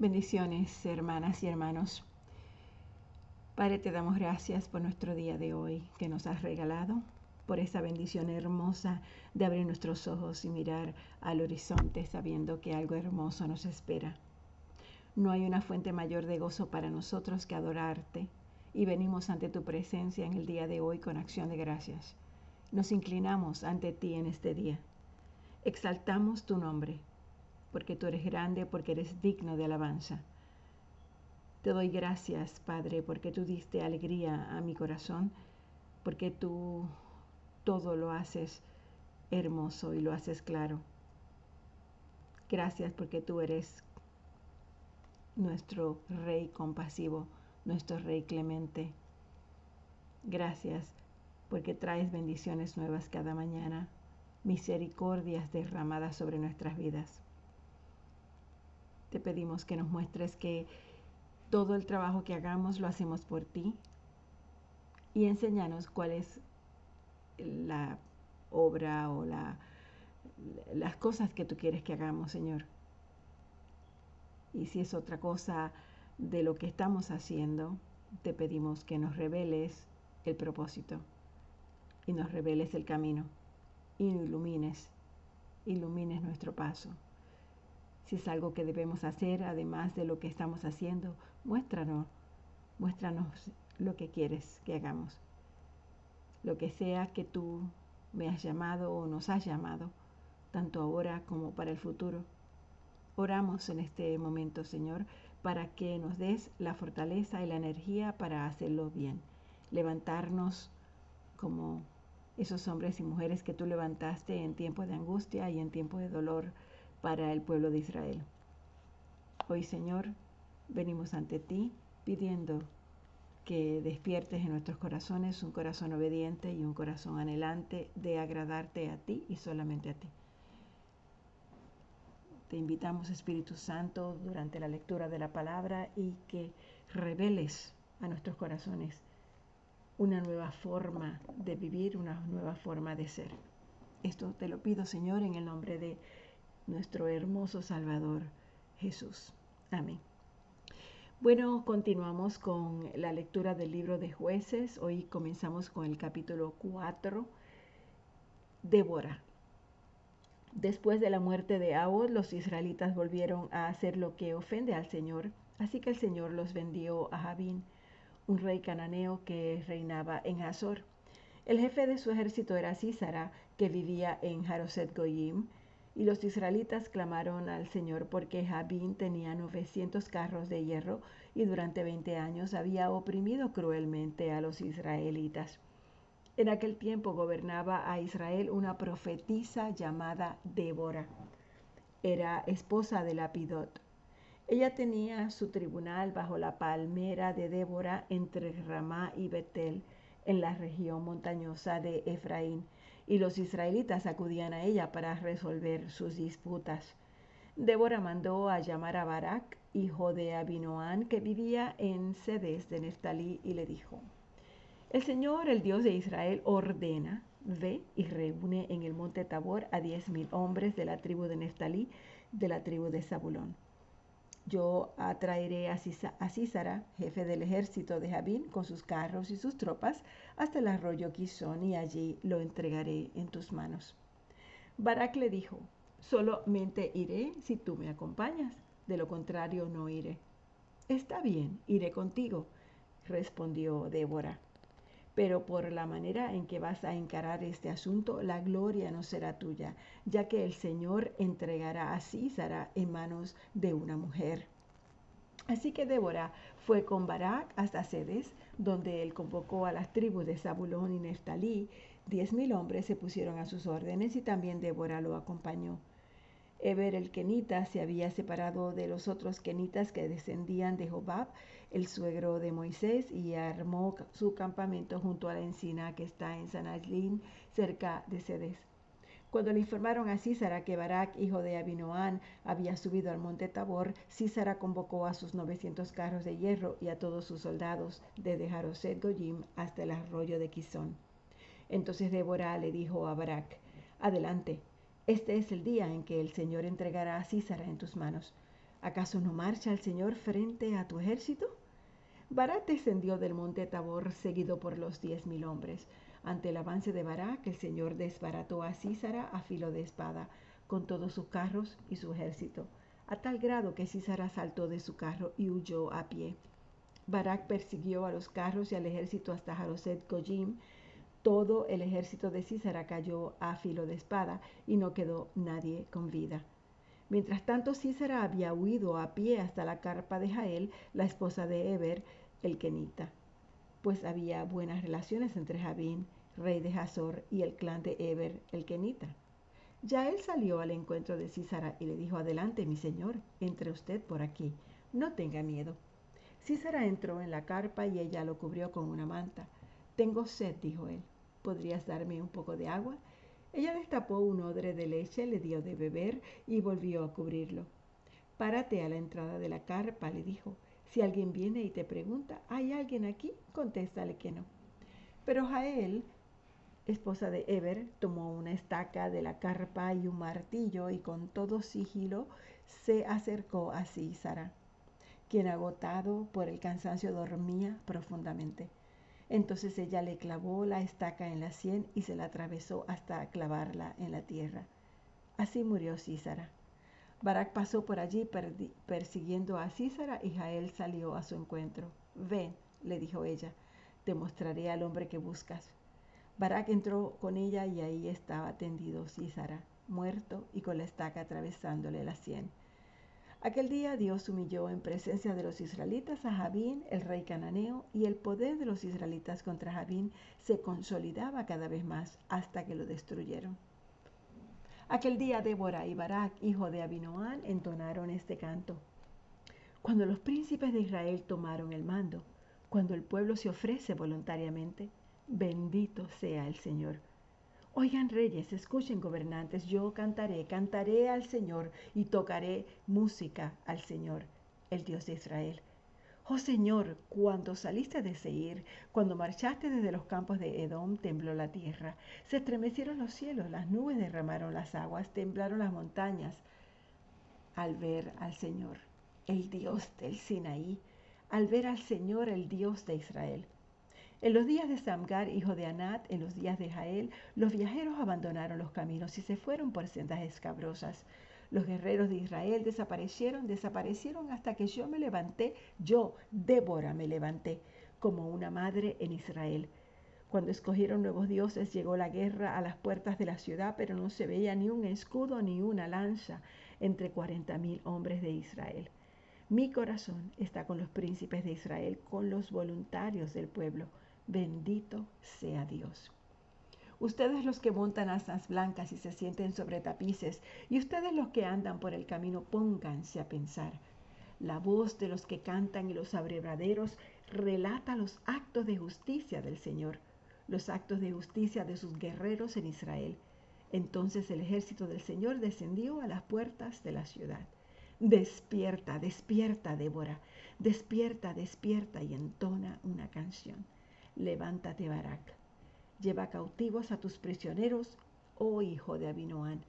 Bendiciones, hermanas y hermanos. Padre, te damos gracias por nuestro día de hoy que nos has regalado, por esa bendición hermosa de abrir nuestros ojos y mirar al horizonte sabiendo que algo hermoso nos espera. No hay una fuente mayor de gozo para nosotros que adorarte, y venimos ante tu presencia en el día de hoy con acción de gracias. Nos inclinamos ante ti en este día. Exaltamos tu nombre, porque tú eres grande, porque eres digno de alabanza. Te doy gracias, Padre, porque tú diste alegría a mi corazón, porque tú todo lo haces hermoso y lo haces claro. Gracias porque tú eres nuestro Rey compasivo, nuestro Rey clemente. Gracias porque traes bendiciones nuevas cada mañana, misericordias derramadas sobre nuestras vidas. Te pedimos que nos muestres que todo el trabajo que hagamos lo hacemos por ti, y enséñanos cuál es la obra o las cosas que tú quieres que hagamos, Señor. Y si es otra cosa de lo que estamos haciendo, te pedimos que nos reveles el propósito y nos reveles el camino y ilumines nuestro paso. Si es algo que debemos hacer, además de lo que estamos haciendo, muéstranos lo que quieres que hagamos. Lo que sea que tú me has llamado o nos has llamado, tanto ahora como para el futuro. Oramos en este momento, Señor, para que nos des la fortaleza y la energía para hacerlo bien. Levantarnos como esos hombres y mujeres que tú levantaste en tiempos de angustia y en tiempos de dolor, para el pueblo de Israel. Hoy, Señor, venimos ante ti pidiendo que despiertes en nuestros corazones un corazón obediente y un corazón anhelante de agradarte a ti y solamente a ti. Te invitamos, Espíritu Santo, durante la lectura de la palabra, y que reveles a nuestros corazones una nueva forma de vivir, una nueva forma de ser. Esto te lo pido, Señor, en el nombre de nuestro hermoso Salvador Jesús. Amén. Bueno, continuamos con la lectura del libro de Jueces. Hoy comenzamos con el capítulo 4. Débora. Después de la muerte de Aod, los israelitas volvieron a hacer lo que ofende al Señor, así que el Señor los vendió a Javín, un rey cananeo que reinaba en Hazor. El jefe de su ejército era Sísara, que vivía en Jaroset-Goyim, y los israelitas clamaron al Señor porque Javín tenía 900 carros de hierro y durante 20 años había oprimido cruelmente a los israelitas. En aquel tiempo gobernaba a Israel una profetisa llamada Débora. Era esposa de Lapidot. Ella tenía su tribunal bajo la palmera de Débora entre Ramá y Betel, en la región montañosa de Efraín, y los israelitas acudían a ella para resolver sus disputas. Débora mandó a llamar a Barak, hijo de Abinoán, que vivía en Cedes de Neftalí, y le dijo: El Señor, el Dios de Israel, ordena: ve y reúne en el monte Tabor a 10,000 hombres de la tribu de Neftalí, de la tribu de Zabulón. Yo atraeré a Sísara, jefe del ejército de Javín, con sus carros y sus tropas, hasta el arroyo Quizón, y allí lo entregaré en tus manos. Barak le dijo: Solamente iré si tú me acompañas, de lo contrario no iré. Está bien, iré contigo, respondió Débora. Pero por la manera en que vas a encarar este asunto, la gloria no será tuya, ya que el Señor entregará a Sísara en manos de una mujer. Así que Débora fue con Barak hasta Cedes, donde él convocó a las tribus de Zabulón y Neftalí. 10,000 hombres se pusieron a sus órdenes, y también Débora lo acompañó. Eber el kenita se había separado de los otros kenitas que descendían de Jobab, el suegro de Moisés, y armó su campamento junto a la encina que está en San Agilín, cerca de Cedes. Cuando le informaron a Sísara que Barak, hijo de Abinoán, había subido al monte Tabor, Sísara convocó a sus 900 carros de hierro y a todos sus soldados, desde Jaroset-Goyim hasta el arroyo de Quizón. Entonces Débora le dijo a Barak: Adelante. Este es el día en que el Señor entregará a Sísara en tus manos. ¿Acaso no marcha el Señor frente a tu ejército? Barak descendió del monte Tabor, seguido por los 10.000 hombres. Ante el avance de Barak, el Señor desbarató a Sísara a filo de espada, con todos sus carros y su ejército, a tal grado que Sísara saltó de su carro y huyó a pie. Barak persiguió a los carros y al ejército hasta Jaroset-Goyim. Todo el ejército de Sísara cayó a filo de espada y no quedó nadie con vida. Mientras tanto, Sísara había huido a pie hasta la carpa de Jael, la esposa de Eber, el kenita, pues había buenas relaciones entre Javín, rey de Hazor, y el clan de Eber, el kenita. Jael salió al encuentro de Sísara y le dijo: «Adelante, mi señor, entre usted por aquí, no tenga miedo». Sísara entró en la carpa y ella lo cubrió con una manta. «Tengo sed», dijo él, «¿podrías darme un poco de agua?». Ella destapó un odre de leche, le dio de beber y volvió a cubrirlo. «Párate a la entrada de la carpa», le dijo. «Si alguien viene y te pregunta, ¿hay alguien aquí?, contéstale que no». Pero Jael, esposa de Eber, tomó una estaca de la carpa y un martillo y con todo sigilo se acercó a Sísara, quien agotado por el cansancio dormía profundamente. Entonces ella le clavó la estaca en la sien y se la atravesó hasta clavarla en la tierra. Así murió Sísara. Barak pasó por allí persiguiendo a Sísara y Jael salió a su encuentro. «Ven», le dijo ella, «te mostraré al hombre que buscas». Barak entró con ella y ahí estaba tendido Sísara, muerto y con la estaca atravesándole la sien. Aquel día Dios humilló en presencia de los israelitas a Javín, el rey cananeo, y el poder de los israelitas contra Javín se consolidaba cada vez más hasta que lo destruyeron. Aquel día Débora y Barak, hijo de Abinoán, entonaron este canto: «Cuando los príncipes de Israel tomaron el mando, cuando el pueblo se ofrece voluntariamente, bendito sea el Señor. Oigan, reyes, escuchen, gobernantes, yo cantaré al Señor y tocaré música al Señor, el Dios de Israel. Oh Señor, cuando saliste de Seir, cuando marchaste desde los campos de Edom, tembló la tierra, se estremecieron los cielos, las nubes derramaron las aguas, temblaron las montañas. Al ver al Señor, el Dios del Sinaí, al ver al Señor, el Dios de Israel». En los días de Samgar, hijo de Anat, en los días de Jael, los viajeros abandonaron los caminos y se fueron por sendas escabrosas. Los guerreros de Israel desaparecieron hasta que yo me levanté, yo, Débora, me levanté, como una madre en Israel. Cuando escogieron nuevos dioses, llegó la guerra a las puertas de la ciudad, pero no se veía ni un escudo ni una lanza entre 40.000 hombres de Israel. Mi corazón está con los príncipes de Israel, con los voluntarios del pueblo. Bendito sea Dios. Ustedes los que montan asnas blancas y se sienten sobre tapices, y ustedes los que andan por el camino, pónganse a pensar. La voz de los que cantan y los abrevaderos relata los actos de justicia del Señor, los actos de justicia de sus guerreros en Israel. Entonces el ejército del Señor descendió a las puertas de la ciudad. Despierta, despierta, Débora, despierta, despierta, y entona una canción. Levántate, Barak, lleva cautivos a tus prisioneros, oh hijo de Abinoán.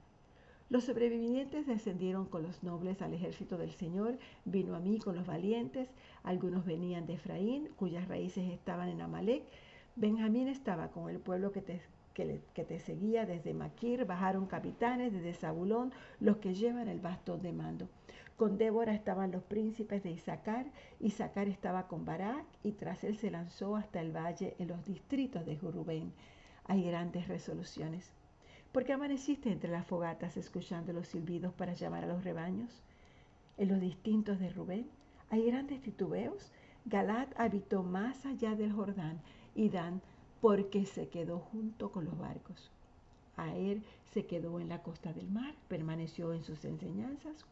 Los sobrevivientes descendieron con los nobles al ejército del Señor, vino a mí con los valientes, algunos venían de Efraín, cuyas raíces estaban en Amalek, Benjamín estaba con el pueblo que te seguía desde Maquir, bajaron capitanes desde Zabulón, los que llevan el bastón de mando. Con Débora estaban los príncipes de Isaacar, Isaacar estaba con Barak, y tras él se lanzó hasta el valle en los distritos de Rubén. Hay grandes resoluciones. ¿Por qué amaneciste entre las fogatas escuchando los silbidos para llamar a los rebaños? En los distritos de Rubén hay grandes titubeos. Galad habitó más allá del Jordán, y Dan, porque se quedó junto con los barcos. Aher se quedó en la costa del mar, permaneció en sus enseñanzas.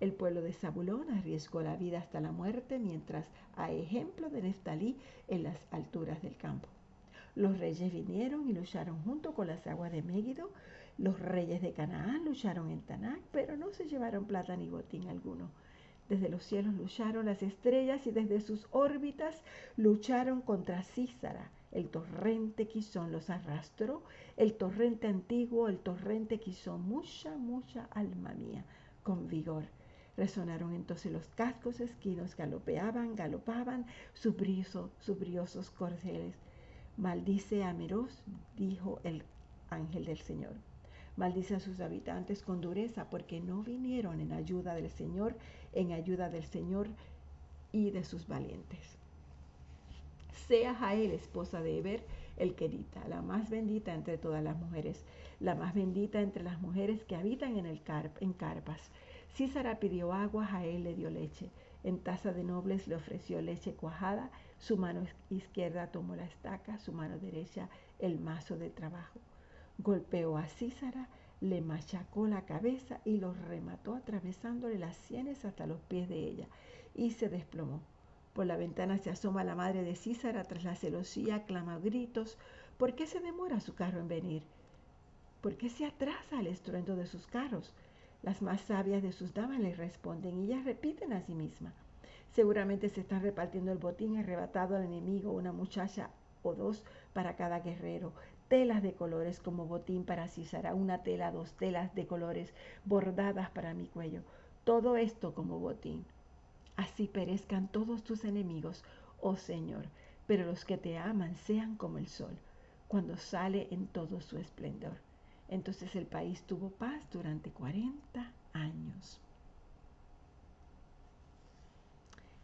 El pueblo de Zabulón arriesgó la vida hasta la muerte, mientras, a ejemplo de Neftalí, en las alturas del campo. Los reyes vinieron y lucharon junto con las aguas de Megiddo. Los reyes de Canaán lucharon en Tanak, pero no se llevaron plata ni botín alguno. Desde los cielos lucharon las estrellas y desde sus órbitas lucharon contra Sísara. El torrente Quizón los arrastró, el torrente antiguo, el torrente Quizón, mucha, mucha alma mía, con vigor. Resonaron entonces los cascos esquinos, galopaban sus briosos corceles. Maldice a Meroz, dijo el ángel del Señor. Maldice a sus habitantes con dureza, porque no vinieron en ayuda del Señor y de sus valientes. Sea Jael, esposa de Eber, el Querita, la más bendita entre todas las mujeres, la más bendita entre las mujeres que habitan en Carpas. Sísara pidió agua, Jael le dio leche. En taza de nobles le ofreció leche cuajada, su mano izquierda tomó la estaca, su mano derecha el mazo de trabajo. Golpeó a Sísara, le machacó la cabeza y lo remató atravesándole las sienes hasta los pies de ella, y se desplomó. Por la ventana se asoma la madre de Sísara tras la celosía, clama gritos. ¿Por qué se demora su carro en venir? ¿Por qué se atrasa el estruendo de sus carros? Las más sabias de sus damas les responden, y ellas repiten a sí mismas. Seguramente se están repartiendo el botín arrebatado al enemigo, una muchacha o dos para cada guerrero. Telas de colores como botín para Sísara, una tela, dos telas de colores bordadas para mi cuello. Todo esto como botín. Así perezcan todos tus enemigos, oh Señor, pero los que te aman sean como el sol, cuando sale en todo su esplendor. Entonces el país tuvo paz durante 40 años.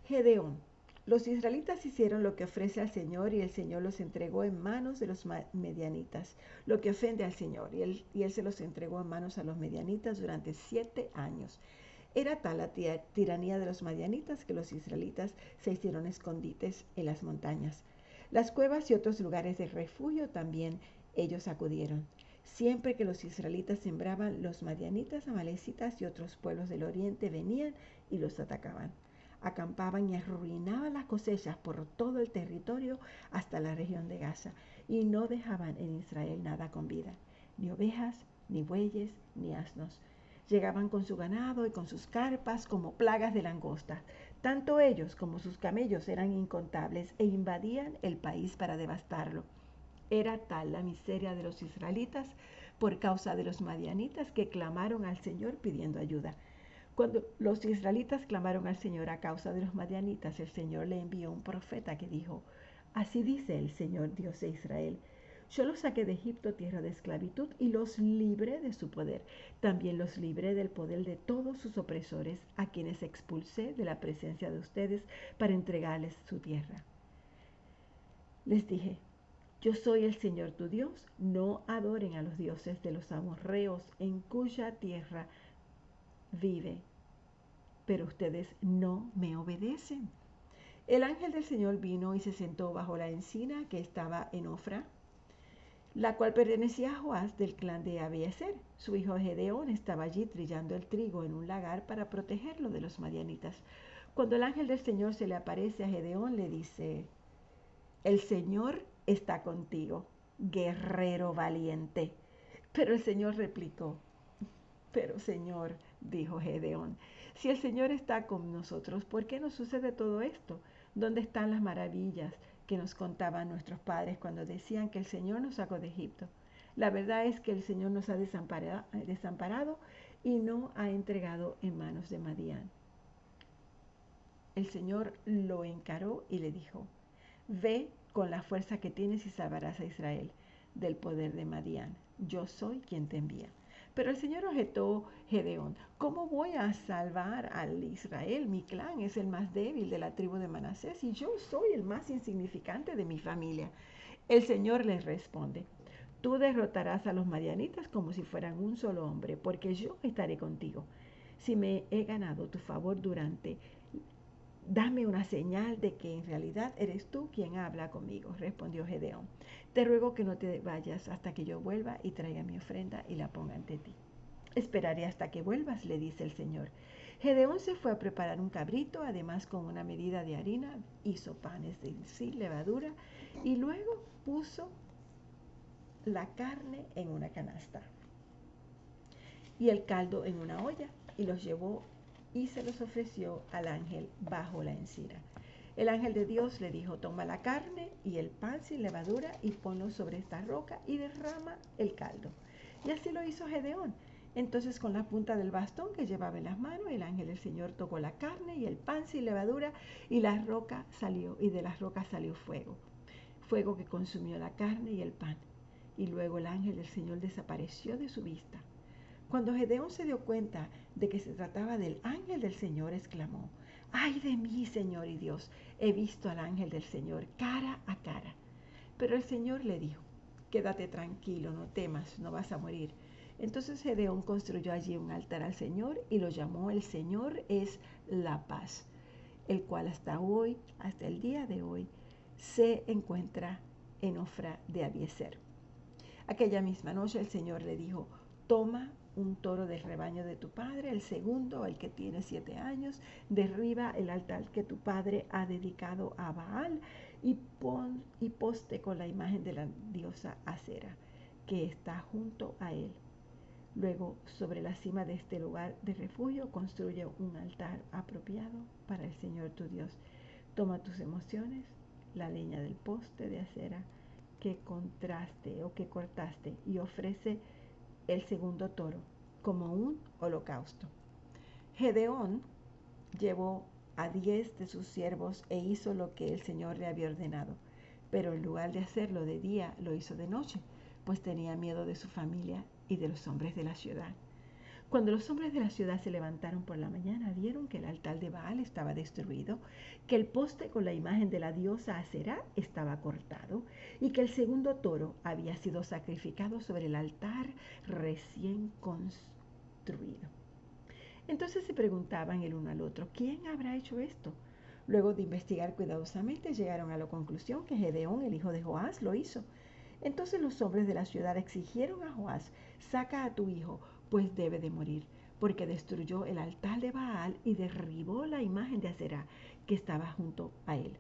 Gedeón. Los israelitas hicieron lo que ofrece al Señor, y el Señor los entregó en manos de los medianitas, lo que ofende al Señor, y él se los entregó en manos a los medianitas durante 7 años. Era tal la tiranía de los madianitas que los israelitas se hicieron escondites en las montañas. Las cuevas y otros lugares de refugio también ellos acudieron. Siempre que los israelitas sembraban, los madianitas, amalecitas y otros pueblos del oriente venían y los atacaban. Acampaban y arruinaban las cosechas por todo el territorio hasta la región de Gaza, y no dejaban en Israel nada con vida, ni ovejas, ni bueyes, ni asnos. Llegaban con su ganado y con sus carpas como plagas de langostas. Tanto ellos como sus camellos eran incontables e invadían el país para devastarlo. Era tal la miseria de los israelitas por causa de los madianitas que clamaron al Señor pidiendo ayuda. Cuando los israelitas clamaron al Señor a causa de los madianitas, el Señor le envió un profeta que dijo: Así dice el Señor Dios de Israel. Yo los saqué de Egipto, tierra de esclavitud, y los libré de su poder. También los libré del poder de todos sus opresores, a quienes expulsé de la presencia de ustedes para entregarles su tierra. Les dije: Yo soy el Señor tu Dios, no adoren a los dioses de los amorreos en cuya tierra vive. Pero ustedes no me obedecen. El ángel del Señor vino y se sentó bajo la encina que estaba en Ofra, la cual pertenecía a Joás del clan de Abiezer. Su hijo Gedeón estaba allí trillando el trigo en un lagar para protegerlo de los madianitas. Cuando el ángel del Señor se le aparece a Gedeón, le dice: El Señor está contigo, guerrero valiente. Pero el Señor replicó: Pero Señor, dijo Gedeón, si el Señor está con nosotros, ¿por qué nos sucede todo esto? ¿Dónde están las maravillas que nos contaban nuestros padres cuando decían que el Señor nos sacó de Egipto? La verdad es que el Señor nos ha desamparado y no ha entregado en manos de Madián. El Señor lo encaró y le dijo: Ve con la fuerza que tienes y salvarás a Israel del poder de Madián. Yo soy quien te envía. Pero el Señor objetó: Gedeón, ¿cómo voy a salvar al Israel? Mi clan es el más débil de la tribu de Manasés y yo soy el más insignificante de mi familia. El Señor les responde: Tú derrotarás a los madianitas como si fueran un solo hombre, porque yo estaré contigo. Si me he ganado tu favor dame una señal de que en realidad eres tú quien habla conmigo. Respondió Gedeón: Te ruego que no te vayas hasta que yo vuelva y traiga mi ofrenda y la ponga ante ti. Esperaré hasta que vuelvas, le dice el Señor. Gedeón se fue a preparar un cabrito, además con una medida de harina hizo panes sin levadura y luego puso la carne en una canasta y el caldo en una olla, y los llevó y se los ofreció al ángel bajo la encina. El ángel de Dios le dijo: Toma la carne y el pan sin levadura y ponlo sobre esta roca y derrama el caldo. Y así lo hizo Gedeón. Entonces con la punta del bastón que llevaba en las manos, el ángel del Señor tocó la carne y el pan sin levadura, y la roca salió, y de las rocas salió fuego, fuego que consumió la carne y el pan. Y luego el ángel del Señor desapareció de su vista. Cuando Gedeón se dio cuenta de que se trataba del ángel del Señor, exclamó: ¡Ay de mí, Señor y Dios! He visto al ángel del Señor cara a cara. Pero el Señor le dijo: quédate tranquilo, no temas, no vas a morir. Entonces Gedeón construyó allí un altar al Señor y lo llamó: el Señor es la paz, el cual hasta hoy, hasta el día de hoy, se encuentra en Ofra de Abiezer. Aquella misma noche el Señor le dijo: toma un toro del rebaño de tu padre, el segundo, el que tiene 7 años, derriba el altar que tu padre ha dedicado a Baal y poste con la imagen de la diosa Asera, que está junto a él. Luego, sobre la cima de este lugar de refugio, construye un altar apropiado para el Señor tu Dios. Toma tus emociones, la leña del poste de acera que cortaste, y ofrece el segundo toro como un holocausto. Gedeón llevó a 10 de sus siervos e hizo lo que el Señor le había ordenado, pero en lugar de hacerlo de día, lo hizo de noche, pues tenía miedo de su familia y de los hombres de la ciudad. Cuando los hombres de la ciudad se levantaron por la mañana, vieron que el altar de Baal estaba destruido, que el poste con la imagen de la diosa Asera estaba cortado y que el segundo toro había sido sacrificado sobre el altar recién construido. Entonces se preguntaban el uno al otro: ¿quién habrá hecho esto? Luego de investigar cuidadosamente, llegaron a la conclusión que Gedeón, el hijo de Joás, lo hizo. Entonces los hombres de la ciudad exigieron a Joás: saca a tu hijo, pues debe de morir, porque destruyó el altar de Baal y derribó la imagen de Asera que estaba junto a él.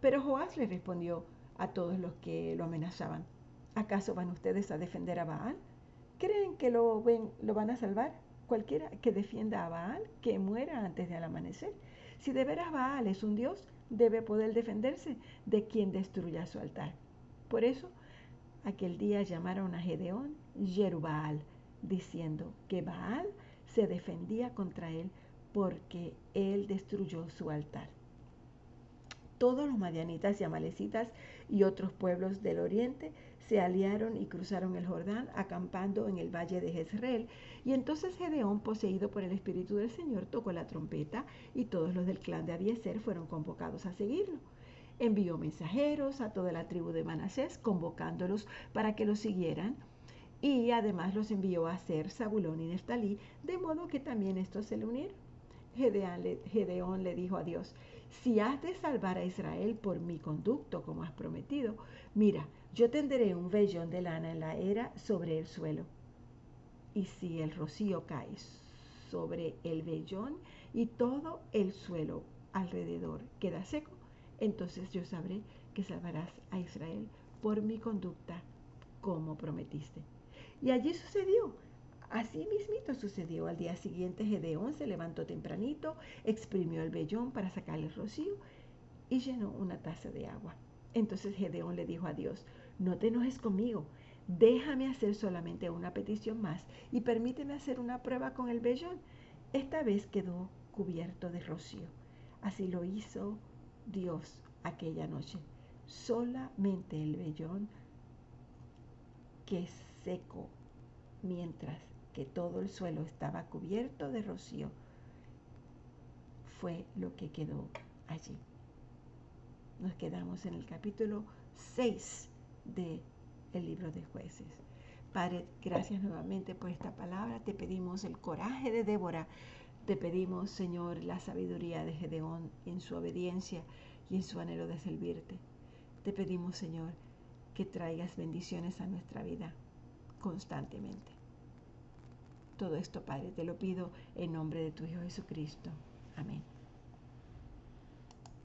Pero Joás le respondió a todos los que lo amenazaban: ¿acaso van ustedes a defender a Baal? ¿Creen que lo van a salvar? Cualquiera que defienda a Baal, que muera antes del amanecer. Si de veras Baal es un dios, debe poder defenderse de quien destruya su altar. Por eso, aquel día llamaron a Gedeón Jerubbaal, diciendo que Baal se defendía contra él porque él destruyó su altar. Todos los madianitas y amalecitas y otros pueblos del oriente se aliaron y cruzaron el Jordán, acampando en el valle de Jezreel. Y entonces Gedeón, poseído por el Espíritu del Señor, tocó la trompeta, y todos los del clan de Abiezer fueron convocados a seguirlo. Envió mensajeros a toda la tribu de Manasés, convocándolos para que los siguieran, y además los envió a Aser, Zabulón y Neftalí, de modo que también estos se le unieron. Gedeón le dijo a Dios: si has de salvar a Israel por mi conducto, como has prometido, mira, yo tenderé un vellón de lana en la era sobre el suelo, y si el rocío cae sobre el vellón y todo el suelo alrededor queda seco, entonces yo sabré que salvarás a Israel por mi conducta, como prometiste. Y allí sucedió. Así mismito sucedió. Al día siguiente Gedeón se levantó tempranito, exprimió el vellón para sacar el rocío y llenó una taza de agua. Entonces Gedeón le dijo a Dios: no te enojes conmigo, déjame hacer solamente una petición más y permíteme hacer una prueba con el vellón. Esta vez quedó cubierto de rocío. Así lo hizo Dios aquella noche. Solamente el vellón que seco, mientras que todo el suelo estaba cubierto de rocío, fue lo que quedó allí. Nos quedamos en el capítulo 6 del libro de Jueces. Padre, gracias nuevamente por esta palabra. Te pedimos el coraje de Débora. Te pedimos, Señor, la sabiduría de Gedeón en su obediencia y en su anhelo de servirte. Te pedimos, Señor, que traigas bendiciones a nuestra vida constantemente. Todo esto, Padre, te lo pido en nombre de tu Hijo Jesucristo. Amén.